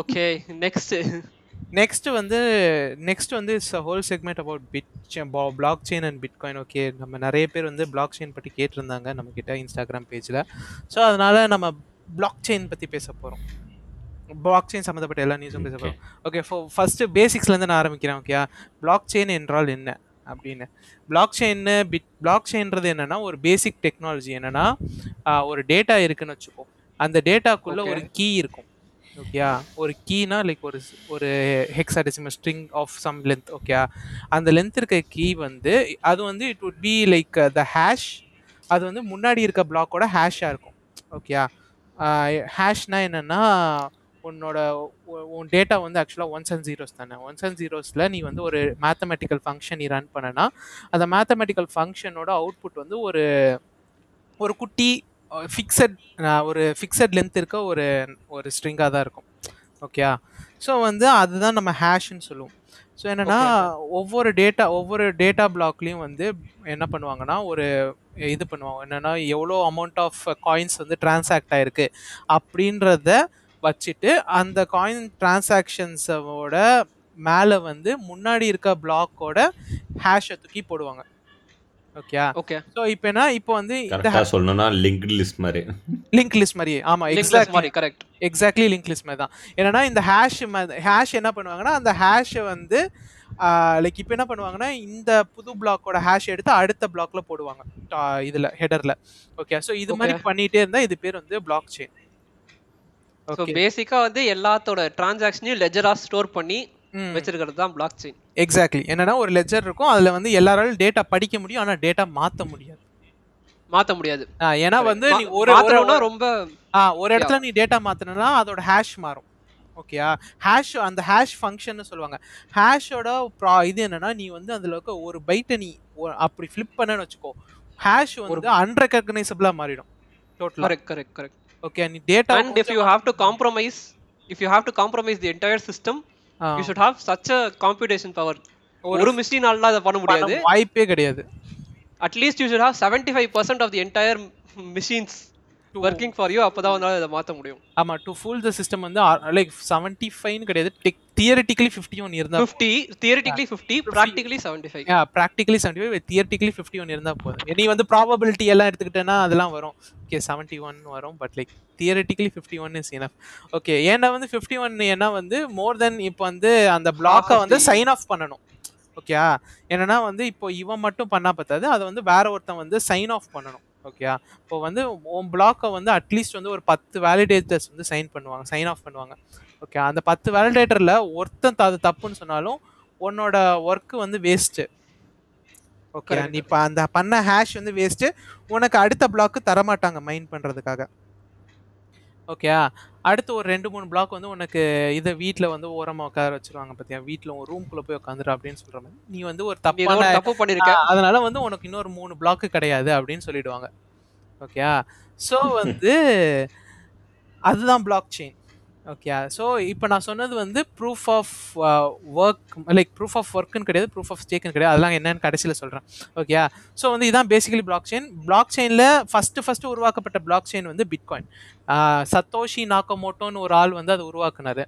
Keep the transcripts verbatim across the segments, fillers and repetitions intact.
Okay next next வந்து next வந்து it's a whole segment about bit blockchain and bitcoin. Okay, நம்ம நிறைய பேர் வந்து பிளாக்செயின் பற்றி கேட்டிருந்தாங்க நம்மக்கிட்ட இன்ஸ்டாகிராம் பேஜில். ஸோ அதனால் நம்ம பிளாக்செயின் பற்றி பேச போகிறோம், பிளாக்செயின் சம்மந்தப்பட்ட எல்லா நியூஸும் பேச போகிறோம். ஓகே, ஃபோ ஃபஸ்ட்டு பேசிக்ஸ்லேருந்து நான் ஆரம்பிக்கிறேன். ஓகே, பிளாக்செயின் என்றால் என்ன அப்படின்னு. பிளாக்செயின்னு பிட் பிளாக்செயின்றது என்னென்னா ஒரு பேசிக் டெக்னாலஜி. என்னென்னா ஒரு டேட்டா இருக்குதுன்னு வச்சுப்போம், அந்த டேட்டாக்குள்ளே ஒரு கீ இருக்கும். ஓகேயா, ஒரு கீனா லைக் ஒரு ஒரு hexadecimal string of some length. Okay, அந்த லென்த் இருக்க கீ வந்து அது வந்து it would be like the hash. அது வந்து முன்னாடி இருக்க பிளாக்கோட ஹேஷாக இருக்கும். ஓகேயா, ஹேஷ்னால் என்னென்னா உன்னோட உன் டேட்டா வந்து ஆக்சுவலாக ஒன்ஸ் அண்ட் ஜீரோஸ் தானே. ஒன்ஸ் அண்ட் ஜீரோஸில் நீ வந்து ஒரு மேத்தமெட்டிக்கல் ஃபங்க்ஷன் நீ ரன் பண்ணனா அந்த மேத்தமெட்டிக்கல் ஃபங்க்ஷனோட அவுட்புட் வந்து ஒரு ஒரு குட்டி ஃபிக்ஸட் ஒரு ஃபிக்ஸட் லென்த் இருக்க ஒரு ஒரு ஸ்ட்ரிங்காக தான் இருக்கும். ஓகே, ஸோ வந்து அதுதான் நம்ம ஹேஷ்ன்னு சொல்லுவோம். ஸோ என்னென்னா ஒவ்வொரு டேட்டா ஒவ்வொரு டேட்டா பிளாக்லேயும் வந்து என்ன பண்ணுவாங்கன்னா ஒரு இது பண்ணுவாங்க. என்னென்னா எவ்வளோ அமௌண்ட் ஆஃப் காயின்ஸ் வந்து டிரான்சாக்ட் ஆகிருக்கு அப்படின்றத வச்சுட்டு அந்த காயின் டிரான்சாக்ஷன்ஸோட மேலே வந்து முன்னாடி இருக்க பிளாக்கோட ஹேஷை தூக்கி போடுவாங்க. ஓகேயா, ஓகே. சோ இப்போ என்ன இப்போ வந்து கரெக்ட்டா சொல்லணும்னா லிங்க் லிஸ்ட் மாதிரி லிங்க் லிஸ்ட் மாதிரி ஆமா exactly correct exactly link list மாதிரி தான். என்னன்னா இந்த ஹேஷ் ஹேஷ் என்ன பண்ணுவாங்கன்னா அந்த ஹேஷை வந்து லைக் இப்போ என்ன பண்ணுவாங்கன்னா இந்த புது பிளாக்கோட ஹேஷ் எடுத்து அடுத்த பிளாக்ல போடுவாங்க இதுல ஹெடர்ல. ஓகே, சோ இது மாதிரி பண்ணிட்டே இருந்தா இது பேர் வந்து பிளாக் செயின். சோ பேசிக்கா வந்து எல்லாத்தோட ட்ரான்சாக்ஷனையும் லெட்ஜரா ஸ்டோர் பண்ணி வெச்சிருக்கிறது தான் பிளாக் செயின். எக்ஸாக்ட்லி, என்னன்னா ஒரு லெட்ஜர் இருக்கும், அதுல வந்து எல்லாராலும் டேட்டா படிக்க முடியும், ஆனா டேட்டா மாத்த முடியாது மாத்த முடியாது ஏன்னா வந்து நீ ஒரு மாத்தறேன்னா ரொம்ப ஒரு இடத்துல நீ டேட்டா மாத்தறேன்னா அதோட ஹேஷ் மாறும். ஓகேயா, ஹேஷ் அந்த ஹேஷ் ஃபங்க்ஷன்னு சொல்லுவாங்க. ஹேஷோட இது என்னன்னா நீ வந்து அதுல இருக்க ஒரு பைட்டை நீ அப்படி ஃபிளிப் பண்ணேன்னு வச்சுக்கோ, ஹேஷ் வந்து அன்ரெகக்னைசபிளா மாறிடும் டோட்டலா. கரெக்ட் கரெக்ட் கரெக்ட் ஓகே, நீ data and if you have to compromise if you have to compromise the entire system you should have such a computation power. ஒரு மிஷினால அத பண்ண முடியாது, வாய்ப்பே கிடையாது. at least you should have seventy-five percent of the entire machines working for you, அப்பதான் உன்னால அத மாத்த முடியும். ஆமா, to fool the system வந்து like seventy-five னு கிடையாது, theoretically fifty-one இருந்தா fifty theoretically fifty practically seventy-five yeah practically seventy-five theoretically fifty-one இருந்தா போதும். நீ வந்து probability எல்லாம் எடுத்துக்கிட்டேனா அதெல்லாம் வரும். okay seventy-one வரும், but like theoretically fifty-one is enough. okay, ஏன்னா வந்து fifty-one ஏன்னா வந்து more than இப்போ வந்து அந்த பிளாக்க வந்து சைன் ஆஃப் பண்ணனும். ஓகே, என்னன்னா வந்து இப்போ இவன் மட்டும் பண்ணா பத்தாது, அது வந்து வேற ஒருத்தன் வந்து சைன் ஆஃப் பண்ணனும். ஓகே, இப்போ வந்து உன் பிளாக்கை வந்து அட்லீஸ்ட் வந்து ஒரு பத்து வேலிடேட்டர்ஸ் வந்து சைன் பண்ணுவாங்க சைன் ஆஃப் பண்ணுவாங்க. ஓகே, அந்த பத்து வேலிடேட்டரில் ஒருத்தன் அது தப்புன்னு சொன்னாலும் உன்னோட ஒர்க்கு வந்து வேஸ்ட்டு. ஓகே, நீ இப்போ அந்த பண்ண ஹேஷ் வந்து வேஸ்ட்டு, உனக்கு அடுத்த பிளாக்கு தரமாட்டாங்க மைண்ட் பண்ணுறதுக்காக. ஓகே, அடுத்து ஒரு ரெண்டு மூணு பிளாக் வந்து உனக்கு இதை வீட்டில் வந்து ஓரமாக உட்கார வச்சுருவாங்க. பார்த்தியா, வீட்டில் ஒரு ரூம்குள்ளே போய் உட்காந்துரு அப்படின்னு சொல்கிற மாதிரி நீ வந்து ஒரு தப்பான தப்பு பண்ணியிருக்க, அதனால வந்து உனக்கு இன்னொரு மூணு பிளாக்கு கிடையாது அப்படின்னு சொல்லிடுவாங்க. ஓகே, ஸோ வந்து அதுதான் பிளாக் செயின். ஓகே, ஸோ இப்போ நான் சொன்னது வந்து proof of work like proof of ஒர்க்குன்னு கிடையாது, ப்ரூஃப் ஆஃப் ஸ்டேக்குன்னு கிடையாது, அதெல்லாம் என்னன்னு கடைசியில் சொல்கிறேன். ஓகே, ஸோ வந்து இதுதான் பேசிக்கலி பிளாக் செயின். பிளாக் செயினில் ஃபஸ்ட்டு ஃபஸ்ட்டு உருவாக்கப்பட்ட பிளாக் செயின் வந்து பிட்காயின். சத்தோஷி நாக்கமோட்டோன்னு ஒரு ஆள் வந்து அது உருவாக்குனாரு.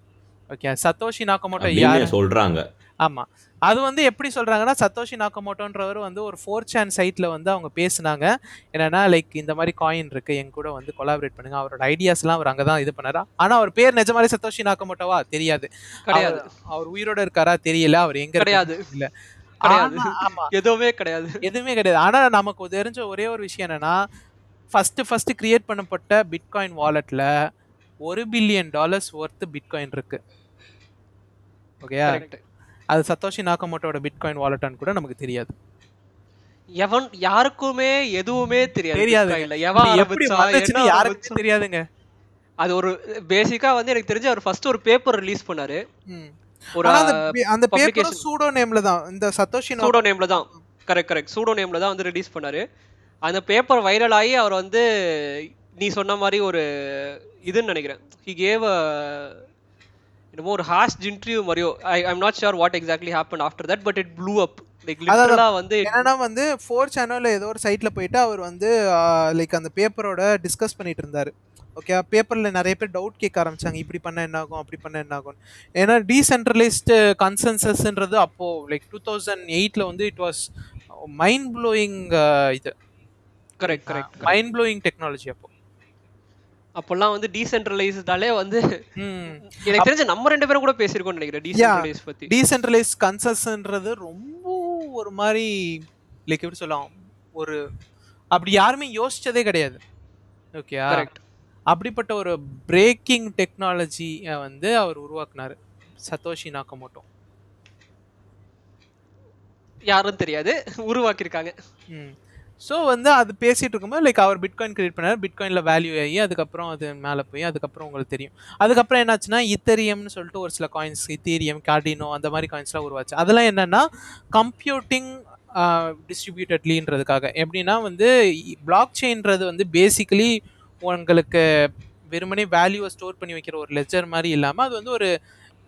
ஓகே, சத்தோஷி நாக்கமோட்டோ யார் சொல்கிறாங்க? ஆமாம், அது வந்து எப்படி சொல்கிறாங்கன்னா சத்தோஷி நாக்கமோட்டோன்றவர் வந்து ஒரு ஃபோர் சேன் சைட்டில் வந்து அவங்க பேசினாங்க. என்னென்னா லைக் இந்த மாதிரி காயின் இருக்குது, என் கூட வந்து கொலாபரேட் பண்ணுங்கள், அவரோட ஐடியாஸ்லாம் அவர் அங்கே தான் இது பண்ணாரா. ஆனால் அவர் பேர் நிஜமாதிரி சத்தோஷி நாக்கமோட்டோவா தெரியாது, கிடையாது. அவர் உயிரோடு இருக்காரா தெரியல, அவர் எங்கே கிடையாது இல்லை கிடையாது எதுவுமே கிடையாது எதுவுமே கிடையாது ஆனால் நமக்கு தெரிஞ்ச ஒரே ஒரு விஷயம் என்னென்னா ஃபஸ்ட்டு ஃபஸ்ட்டு க்ரியேட் பண்ணப்பட்ட பிட்காயின் வாலெட்டில் ஒரு பில்லியன் டாலர்ஸ் ஒர்த்து பிட்காயின் இருக்குது. ஓகேயா, அது சத்தோஷி நாக்கமோட்டோட பிட்காயின் வாலெட்டான்னு கூட நமக்கு தெரியாது. எவன் யாருக்குமே எதுவுமே தெரியாது தெரியாது இல்ல எவன் எப்படி வந்துச்சுன்னு யாருக்கும் தெரியாதுங்க. அது ஒரு பேசிக்கா வந்து எனக்கு தெரிஞ்ச அவர் ஃபர்ஸ்ட் ஒரு பேப்பர் ரிலீஸ் பண்ணாரு. ஒரு அந்த பேப்பர் சூடோ நேம்ல தான், இந்த சத்தோஷி சூடோ நேம்ல தான் கரெக்ட் கரெக்ட் சூடோ நேம்ல தான் வந்து ரிலீஸ் பண்ணாரு. அந்த பேப்பர் வைரல் ஆகி அவர் வந்து நீ சொன்ன மாதிரி ஒரு இதுன்னு நினைக்கிறேன், ஹி கேவ் என்னமோ ஒரு ஹாஷ் இன்டர்வியூ மாதிரியோ. I I'm not sure what exactly happen after that, but it blew up like லிட்டரலா வந்து. என்னன்னா வந்து ஃபோர் சேனல்ல ஏதோ ஒரு சைட்ல போயிட்டு அவர் வந்து லைக் அந்த பேப்பரோட டிஸ்கஸ் பண்ணிட்டு இருந்தாரு. ஓகே, பேப்பரில் நிறைய பேர் டவுட் கேட்க ஆரம்பித்தாங்க, இப்படி பண்ண என்ன ஆகும், அப்படி பண்ண என்ன ஆகும். ஏன்னா டீசென்ட்ரலைஸ்டு கன்சென்சஸ்ன்றது அப்போது லைக் டூ தௌசண்ட் எயிட்டில் வந்து இட் வாஸ் மைண்ட் ப்ளோயிங். இது correct correct mind blowing technology. அப்போ அப்போல்லாம் வந்து டீசென்ட்ரலைஸ்டாலே வந்து எனக்கு தெரிஞ்ச நம்ம ரெண்டு பேரும் கூட பேசியிருக்கோம்னு நினைக்கிறேன் டீசென்ட்ரலைஸ் பற்றி. டீசென்ட்ரலைஸ் கன்சென்சஸ்ன்றது ரொம்ப ஒரு மாதிரி லைக் எப்படி சொல்லலாம், ஒரு அப்படி யாருமே யோசிச்சதே கிடையாது. ஓகே, அப்படிப்பட்ட ஒரு பிரேக்கிங் டெக்னாலஜி வந்து அவர் உருவாக்குனார், சத்தோஷி நாக்கமோட்டோ. யாரும் தெரியாது, உருவாக்கியிருக்காங்க. ம் ஸோ வந்து அது பேசிகிட்டு இருக்கும்போது லைக் அவர் பிட்காயின் கிரியேட் பண்ணார். பிட்காயினில் வேல்யூ ஆகி அதுக்கப்புறம் அது மேலே போய் அதுக்கப்புறம் உங்களுக்கு தெரியும். அதுக்கப்புறம் என்னாச்சுன்னா இத்தீரியம்னு சொல்லிட்டு ஒரு சில காயின்ஸ், இத்தீரியம், கார்டினோ அந்த மாதிரி காயின்ஸ்லாம் உருவாச்சு. அதெல்லாம் என்னென்னா கம்ப்யூட்டிங் டிஸ்ட்ரிபியூட்டட்லின்றதுக்காக. எப்படின்னா வந்து பிளாக்செயின்றது வந்து பேசிக்கலி உங்களுக்கு வெறுமனே வேல்யூவை ஸ்டோர் பண்ணி வைக்கிற ஒரு லெஜர் மாதிரி இல்லாமல் அது வந்து ஒரு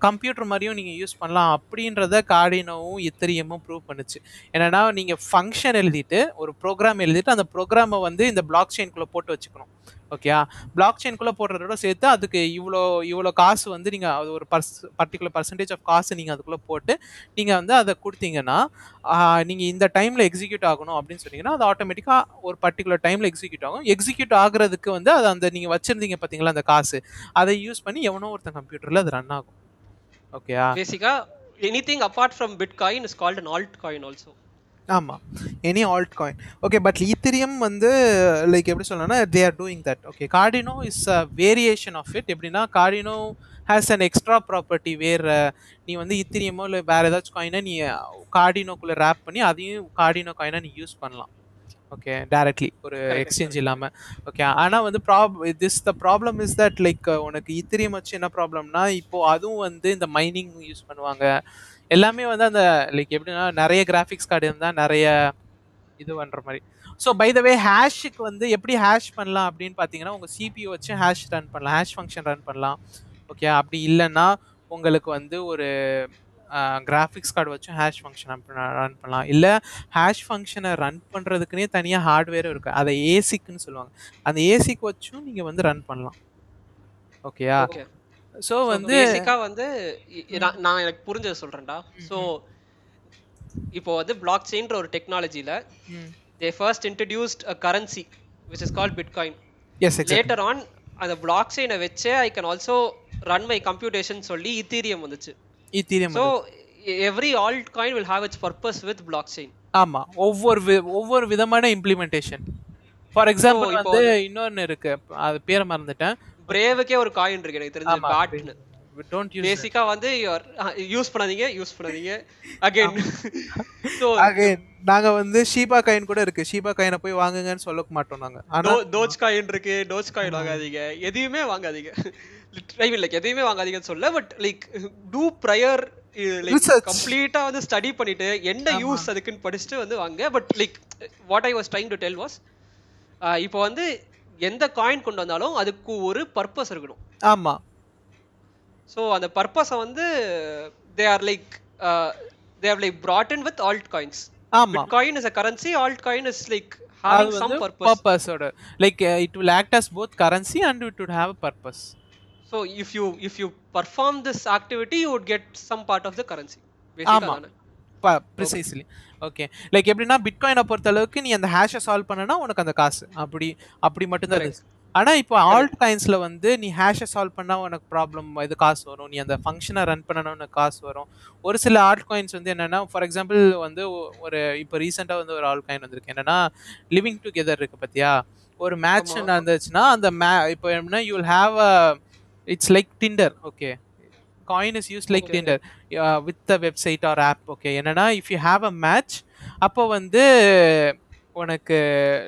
கம்ப்யூட்டர் மாதிரியும் நீங்கள் யூஸ் பண்ணலாம் அப்படின்றத கார்டினோவும் இத்தீரியமும் ப்ரூவ் பண்ணுச்சு. என்னென்னா நீங்கள் ஃபங்க்ஷன் எழுதிட்டு ஒரு ப்ரோக்ராம் எழுதிட்டு அந்த ப்ரோக்ராமை வந்து இந்த பிளாக்செயின்குள்ளே போட்டு வச்சுக்கணும். ஓகே, பிளாக்செயின்குள்ளே போடுறதோட சேர்த்து அதுக்கு இவ்வளோ இவ்வளோ காசு வந்து நீங்கள் அது ஒரு பர்ஸ் பர்டிகுலர் பர்சன்டேஜ் ஆஃப் காசு நீங்கள் அதுக்குள்ளே போட்டு நீங்கள் வந்து அதை கொடுத்தீங்கன்னா நீங்கள் இந்த டைமில் எக்ஸிக்யூட் ஆகணும் அப்படின்னு சொன்னீங்கன்னா அது ஆட்டோமேட்டிக்காக ஒரு பர்டிகுலர் டைமில் எக்ஸிக்யூட் ஆகும். எக்ஸிக்யூட் ஆகிறதுக்கு வந்து அது அந்த நீங்கள் வச்சுருந்தீங்க பார்த்தீங்களா அந்த காசு, அதை யூஸ் பண்ணி எவனோ ஒருத்தன் கம்ப்யூட்டரில் அது ரன் ஆகும். ஓகேயா, பேசிக்காக anything apart from bitcoin is called an altcoin also. ஆமாம், any alt coin. Okay, but Ethereum வந்து லைக் எப்படி சொல்லணும்னா they are doing that. Okay, Cardano is a variation of it. எப்படின்னா Cardano has and extra property where நீ வந்து இத்தீரியமோ இல்லை வேறு ஏதாச்சும் காயினை நீ கார்டினோக்குள்ளே ரேப் பண்ணி அதையும் கார்டினோ காயினாக நீ யூஸ் பண்ணலாம். ஓகே, டைரக்ட்லி ஒரு எக்ஸ்சேஞ்ச் இல்லாமல். ஓகே, ஆனால் வந்து prob this the problem is that like உனக்கு இத்தீரியம் வச்சு என்ன ப்ராப்ளம்னா இப்போது அதுவும் வந்து இந்த மைனிங் யூஸ் பண்ணுவாங்க எல்லாமே வந்து அந்த லைக் எப்படின்னா நிறைய கிராஃபிக்ஸ் கார்டு இருந்தால் நிறைய இது பண்ணுற மாதிரி. ஸோ பை த வே ஹேஷுக்கு வந்து எப்படி ஹேஷ் பண்ணலாம் அப்படின்னு பார்த்தீங்கன்னா உங்கள் சிபியு வச்சு ஹேஷ் ரன் பண்ணலாம், ஹேஷ் ஃபங்க்ஷன் ரன் பண்ணலாம். ஓகே, அப்படி இல்லைன்னா உங்களுக்கு வந்து ஒரு கிராஃபிக்ஸ் கார்டு வச்சும் ஹேஷ் ஃபங்க்ஷன் ரன் பண்ணலாம். இல்லை ஹேஷ் ஃபங்க்ஷனை ரன் பண்ணுறதுக்குன்னே தனியாக ஹார்ட்வேரும் இருக்குது, அதை ஏசிக்னு சொல்லுவாங்க. அந்த ஏசிக் வச்சும் நீங்கள் வந்து ரன் பண்ணலாம். ஓகேயா, ஸோ வந்து பேசிக்காக வந்து நான் எனக்கு புரிஞ்சதை சொல்கிறேன்டா. ஸோ இப்போ வந்து பிளாக்செயின்ற ஒரு டெக்னாலஜியில் they first introduced a currency which is called bitcoin. Later on அந்த பிளாக்செயினை வச்சே I can also run my computation சொல்லி இத்தீரியம் வந்துச்சு. Ethereum so every alt coin will have its purpose with blockchain. ஆமாம், ஒவ்வொரு ஒவ்வொரு விதமான இம்ப்ளிமெண்டேஷன். ஃபார் எக்ஸாம்பிள் வந்து இன்னொன்று இருக்கு, அது பேரை மறந்துட்டேன். பிரேவுக்கே ஒரு காயின் இருக்கு எனக்கு தெரிஞ்சு, பாட்னு. டோன்ட் யூஸ் பேசிக்கா வந்து யூஸ் பண்ணாதீங்க, யூஸ் பண்ணாதீங்க அகைன். சோ அகைன் நாங்க வந்து ஷீபா காயின் கூட இருக்கு, ஷீபா காயினை போய் வாங்குங்கன்னு சொல்ல மாட்டோம் நாங்க. ஆனா டோஜ் காயின் இருக்கு, டோஜ் காயின் வாங்காதீங்க, எதையுமே வாங்காதீங்க, லிட்டரலி லைக் எதையுமே வாங்காதீங்கன்னு சொல்ல. But like two prior like கம்ப்ளீட்டா வந்து ஸ்டடி பண்ணிட்டு என்ன யூஸ் அதுக்குன்னு படிச்சுட்டு வந்து வாங்க. But like what I was trying to tell was இப்போ வந்து எந்த காயின் கொண்டு வந்தாலும் அதுக்கு ஒரு பர்பஸ் இருக்கணும். ஆமாம், ஸோ அந்த பர்பஸை வந்து they are like they are like brought in with alt coins. ஆமாம், bitcoin is a currency, alt coin is like having some purpose. Purpose or like uh, it will act as both currency and it would have a purpose. So if you if you perform this activity you would get some part of the currency. ஆமாம், precisely. Okay, like எப்படின்னா பிட்காயினை பொறுத்தளவுக்கு நீ அந்த ஹேஷை solve பண்ணனா உனக்கு அந்த காசு அப்படி அப்படி மட்டும்தான் இருக்கு. ஆனால் இப்போ ஆல்ட் காயின்ஸில் வந்து நீ ஹேஷை சால்வ் பண்ணால் உனக்கு ப்ராப்ளம் இது காசு வரும், நீ அந்த ஃபங்க்ஷனை ரன் பண்ணனா உனக்கு காசு வரும். ஒரு சில ஆல்ட் காயின்ஸ் வந்து என்னென்னா ஃபார் எக்ஸாம்பிள் வந்து ஒரு இப்போ ரீசெண்டாக வந்து ஒரு ஆல்ட் காயின் வந்திருக்கு என்னென்னா லிவிங் டுகெதர் இருக்குது பார்த்தியா. ஒரு மேட்ச் நடந்துச்சுன்னா அந்த மே இப்போ எப்படின்னா you will have a it's like Tinder. Okay, coin is used like okay. Tinder uh, with the website or app. Okay, enna if you have a match appo vandu unak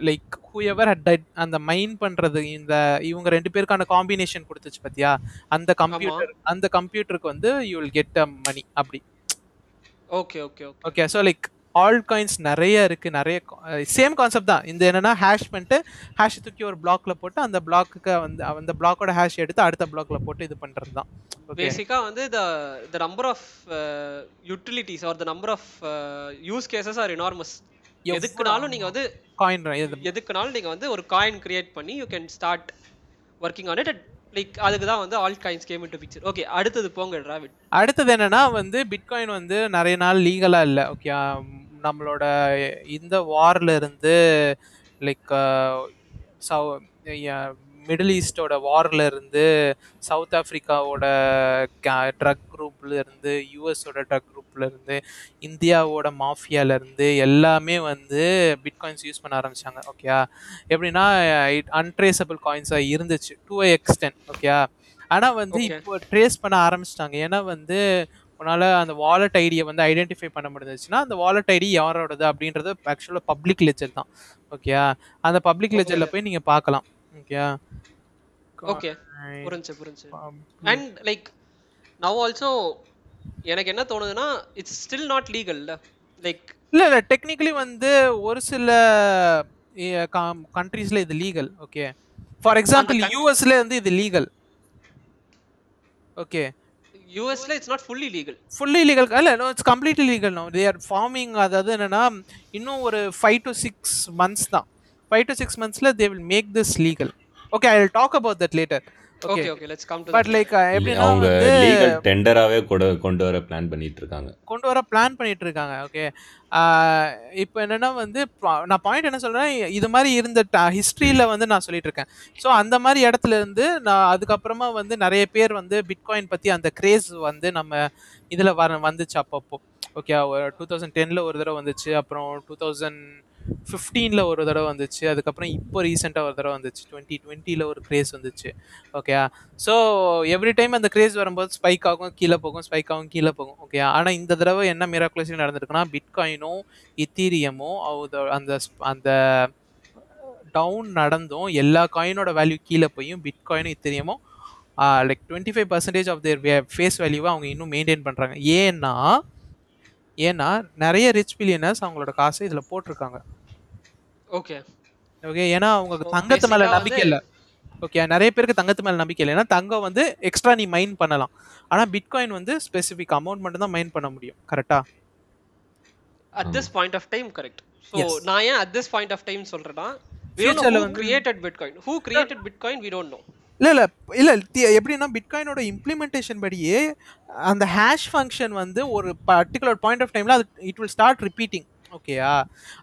like whoever had and the mine pandrathu inda ivanga rendu perukana combination kudutuchu pathiya and the computer and the computer ku vandu you will get the money appadi. okay okay okay okay so like alt coins nariya irukku nariya same concept da inda enna hash pante hash thukki or block la potu and the block ku and the block oda hash edutha adutha block la potu idu pandradha. okay, basically vandu the the number of uh, utilities or the number of uh, use cases are enormous. edukkunalum neenga vandu coin edukkunalum neenga vandu or coin create panni you can start working on it. Like அதுக்கு தான் வந்து alt coins came into picture. Okay அடுத்தது போங்க ராவிட். அடுத்தது என்னன்னா வந்து bitcoin வந்து நிறைய நாள் லீகலாக இல்லை. ஓகே நம்மளோட இந்த வாரில் இருந்து லைக் சவு மிடில் ஈஸ்டோட வாரில் இருந்து சவுத் ஆஃப்ரிக்காவோட ட்ரக் குரூப்லேருந்து யூஎஸோட ட்ரக் குரூப்லேருந்து இந்தியாவோட மாஃபியாவிலேருந்து எல்லாமே வந்து பிட்காயின்ஸ் யூஸ் பண்ண ஆரம்பித்தாங்க. ஓகே எப்படின்னா இட் அன்ட்ரேசபிள் காயின்ஸாக இருந்துச்சு டு ஏ எக்ஸ்டென்ட். ஓகே ஆனால் வந்து இப்போ ட்ரேஸ் பண்ண ஆரம்பிச்சிட்டாங்க. ஏன்னா வந்து உன்னால் அந்த வாலெட் ஐடியை வந்து ஐடென்டிஃபை பண்ண முடிஞ்சிச்சுன்னா அந்த வாலெட் ஐடி யாரோடது அப்படின்றது ஆக்சுவலாக பப்ளிக் லெஜர் தான். ஓகே அந்த பப்ளிக் லெஜரில் போய் நீங்கள் பார்க்கலாம். ஓகே ஓகே புரிஞ்சு புரிஞ்சு. அண்ட் லைக் நவ் ஆல்சோ எனக்கு என்ன தோணுதுன்னா it's still not legal. Like இல்லை இல்லை டெக்னிக்கலி வந்து ஒரு சில கண்ட்ரீஸில் இது லீகல். ஓகே ஃபார் எக்ஸாம்பிள் யூஎஸ்ல வந்து இது லீகல். ஓகே யூஎஸ்ல it's not fully legal. Fully legal இல்லை no it's completely legal. No they are farming. அதாவது என்னென்னா இன்னும் ஒரு ஃபைவ் டு சிக்ஸ் மந்த்ஸ் தான். ஃபைவ் டு சிக்ஸ் மந்த்ஸில் they will make this legal. Okay I will talk about that later. Okay okay let's come to but like எப்படின்னா அவங்க legal டெண்டராவே கொண்டு வர பிளான் பண்ணிட்டு இருக்காங்க கொண்டு வர பிளான் பண்ணிட்டு இருக்காங்க. ஓகே இப்போ என்னென்னா வந்து நான் பாயிண்ட் என்ன சொல்கிறேன், இது மாதிரி இருந்த ஹிஸ்ட்ரியில் வந்து நான் சொல்லிட்டு இருக்கேன். ஸோ அந்த மாதிரி இடத்துல இருந்து நான் அதுக்கப்புறமா வந்து நிறைய பேர் வந்து பிட்காயின் பற்றி அந்த கிரேஸ் வந்து நம்ம இதில் வர வந்துச்சு அப்பப்போ. ஓகே டூ தௌசண்ட் டென்னில் ஒரு தடவை வந்துச்சு, அப்புறம் டூ தௌசண்ட் ஃபிஃப்டீனில் ஒரு தடவை வந்துச்சு, அதுக்கப்புறம் இப்போ ரீசெண்டாக ஒரு தடவை வந்துச்சு டுவெண்ட்டி டுவெண்ட்டியில் ஒரு க்ரேஸ் வந்துச்சு. ஓகே ஸோ எவ்ரி டைம் அந்த க்ரேஸ் வரும்போது ஸ்பைக் ஆகும் கீழே போகும் ஸ்பைக் ஆகும் கீழே போகும். ஓகே ஆனால் இந்த தடவை என்ன மிராக்குலஸும் நடந்திருக்குன்னா பிட்காயினோ இத்தீரியமோ அதோ அந்த அந்த டவுன் நடந்தும் எல்லா காயினோட வேல்யூ கீழே போயும் பிட்காயினும் இத்தீரியமோ like twenty five percentage of their face வேல்யூவை அவங்க இன்னும் மெயின்டைன் பண்ணுறாங்க. ஏன்னா ஏன்னா நிறைய ரிச் பில்லியனர்ஸ் அவங்களோட காசை இதில் போட்டிருக்காங்க. ஓகே ஓகே ஏன்னா அவங்களுக்கு தங்கத்து மேலே நம்பிக்கை இல்லை. ஓகே நிறைய பேருக்கு தங்கத்து மேலே நம்பிக்கை இல்லை. ஏன்னா தங்கம் வந்து எக்ஸ்ட்ரா நீ மைன் பண்ணலாம், ஆனால் பிட்காயின் வந்து ஸ்பெசிஃபிக் அமௌண்ட் மட்டும் தான் மைன் பண்ண முடியும். கரெக்டா at this point of time correct. So நான் ஏன் at this point of time சொல்றேன்னா ஃபியூச்சர்ல வந்து created bitcoin who created bitcoin we don't know. இல்லை இல்லை இல்லை எப்படின்னா பிட்காயினோட இம்ப்ளிமெண்டேஷன் படியே அந்த ஹேஷ் ஃபங்க்ஷன் வந்து ஒரு பர்டிகுலர் பாயிண்ட் ஆஃப் டைமில் அது இட் வில் ஸ்டார்ட் ரிப்பீட்டிங். ஓகேயா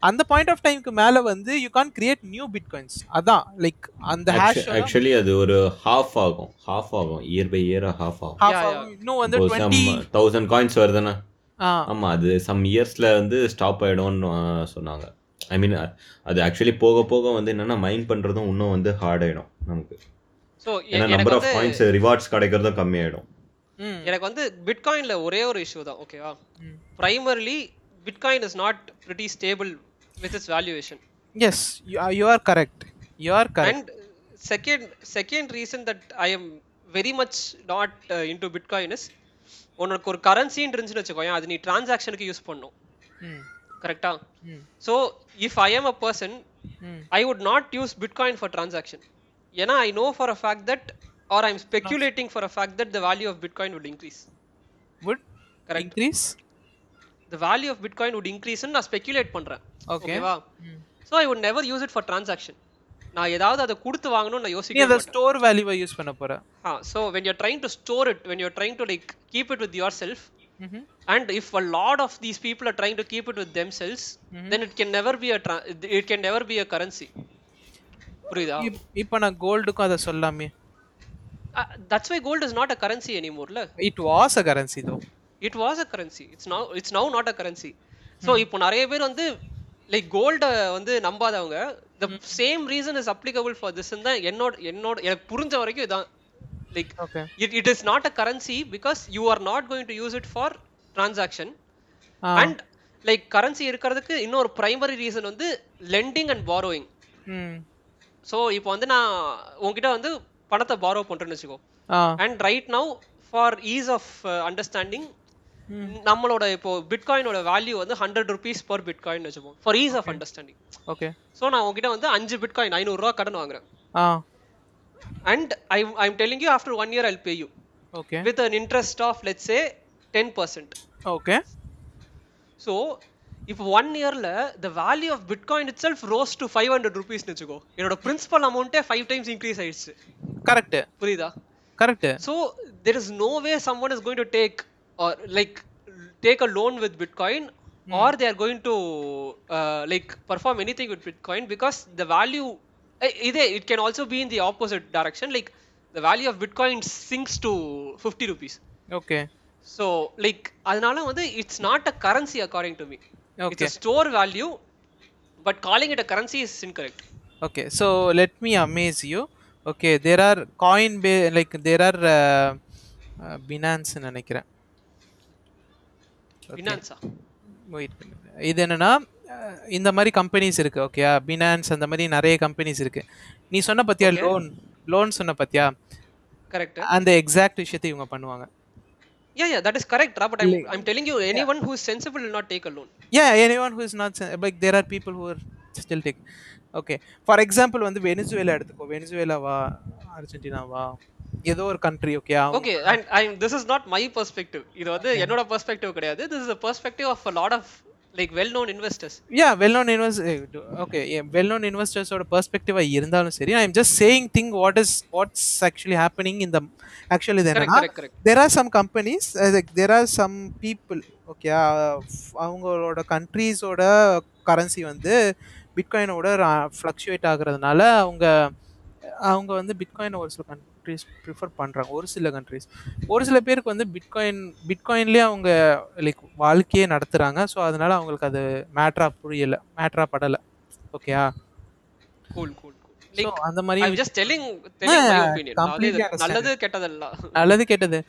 அந்த பாயிண்ட் ஆஃப் டைமுக்கு மேலே வந்து you can create new bitcoins. அதான் லைக் அந்த ஹேஷ் ஆக்சுவலி அது ஒரு ஹாஃப் ஆகும் ஹாஃப் ஆகும் இயர் பை இயர் ஹாஃப் ஆகும். இன்னும் வந்து டுவெண்ட்டி தௌசண்ட் காயின்ஸ் வருதுன்னா ஆமாம் அது சம் இயர்ஸில் வந்து ஸ்டாப் ஆகிடும்னு சொன்னாங்க. ஐ மீன் அது ஆக்சுவலி போக போக வந்து என்னென்னா மைன் பண்ணுறதும் இன்னும் வந்து ஹார்ட் ஆகிடும் நமக்கு. So number of points rewards கிடைக்கிறது கம்மி ஆயிடும். எனக்கு வந்து பிட்காயின்ல ஒரே ஒரு இஷ்யூ தான். ஓகேவா primarily bitcoin is not pretty stable with its valuation. Yes, you are correct. You are correct. And second second reason that I am very much not uh, into Bitcoin is உனக்கு ஒரு currency இருந்துச்சுன்னு வச்சுக்கோங்க, அது நீ டிரான்சாக்ஷனுக்கு use பண்ணும். கரெக்டா? So if I am a person, I would not use Bitcoin for transaction. ஏன்னா I know for a fact that or I'm speculating for a fact that the value of Bitcoin would increase. Would Correct. increase? The value of Bitcoin would increase and I speculate பண்றேன். ஓகேவா? So I would never use it for transaction. நான் ஏதாவது அதை கொடுத்து வாங்கணும் நான் யோசிக்க மாட்டேன். நீ அந்த ஸ்டோர் வேல்யூவை யூஸ் பண்ணப் போற. Ha so when you're trying to store it, when you're trying to like keep it with yourself, mm-hmm. and if a lot of these people are trying to keep it with themselves, mm-hmm. then it can never be a tra- it can never be a currency. புரியுதா? இப்போ நான் கோல்டுக்கும் அதை சொல்லாமே. That's why gold is not a currency anymore. La it was a currency though. It was a currency. It's now it's now not a currency. So இப்போ நிறைய பேர் வந்து like கோல்ட வந்து நம்பாதவங்க the same reason is applicable for this and தான் என்னோட என்னோட எனக்கு புரிஞ்ச வரைக்கும் இதான். Like it it is not a currency because you are not going to use it for transaction. Ah. And like currency இருக்குறதுக்கு இன்னொரு primary reason வந்து lending and borrowing. Hmm. So இப்போ வந்து நான் உங்ககிட்ட வந்து பணத்தை borrow பண்றேன்னு வெச்சுக்கோ. And right now for ease of uh, understanding நம்மளோட இப்போ பிட்காயினோட வேல்யூ வந்து ஹண்ட்ரட் ருபீஸ் பர் பிட்காயின் வெச்சுப்போம் for ease of understanding. Okay. So நான் உங்ககிட்ட வந்து அஞ்சு பிட்காயின் ஐநூறு ரூபாய் கடன் வாங்குறேன். And I I'm telling you after one year I'll pay you. Okay. With an interest of let's say ten percent. Okay. So இப்போ ஒன் இயர்ல the value of bitcoin itself rose to five hundred rupees னு வெச்சுக்கோ. என்னோட principal அமௌண்ட்டே five times increase ஆயிடுச்சு. Correct. புரியுதா? Correct. So there is no way someone is going to take or like take a loan with Bitcoin, hmm. or they are going to uh, like perform anything with Bitcoin, because the value either it can also be in the opposite direction, like the value of Bitcoin sinks to fifty rupees. Okay. So like adanalam vand it's not a currency according to me. Okay. It's a store value, but calling it a currency is incorrect. Okay, so let me amaze you. Okay, there are coin ba- like there are uh, uh, Binance nenikira. Okay. Binance ah wait, idu enna na indha mari companies irukku. Okay, Binance andha mari nariya companies irukku. Nee sonna pathiya loan loan sonna pathiya, correct? And the exact issue ivanga பண்ணுவாங்க. Yeah, yeah, that is correct, Ra, but I'm, like, I'm telling you, anyone yeah. who is sensible will not take a loan. Yeah, anyone who is not sen- like there are people who are still taking. Okay, for example, when the Venezuela எடுத்துக்கோ, வெனிசுவேலாவா அர்ஜென்டினாவா ஏதோ ஒரு country. Okay okay, and I'm this is not my perspective, இது வந்து என்னோட perspective கிடையாது. This is a perspective of a lot of like well known investors. Yeah, well known investors. Okay, yeah, well known investors ஓட பெர்ஸ்பெக்டிவா இருந்தாலும் சரி, I am just saying thing what is what's actually happening in the actually என்னன்னா there are some companies uh, like there are some people. Okay, அவங்களோட countries ஓட currency வந்து பிட்காயினோட fluctuate ஆகுறதுனால அவங்க அவங்க வந்து பிட்காயினை ஒரு சில கண்ட்ரிஸ் ப்ரிஃபர் பண்ணுறாங்க. ஒரு சில கண்ட்ரிஸ் ஒரு சில பேருக்கு வந்து பிட்காயின் பிட்காயின்லேயே அவங்க லைக் வாழ்க்கையே நடத்துகிறாங்க. ஸோ அதனால அவங்களுக்கு அது மேட்ரா புரியலை, மேட்ரா படலை. ஓகேயா? Cool cool. ஸோ அந்த மாதிரி நல்லது கெட்டது நல்லது கெட்டது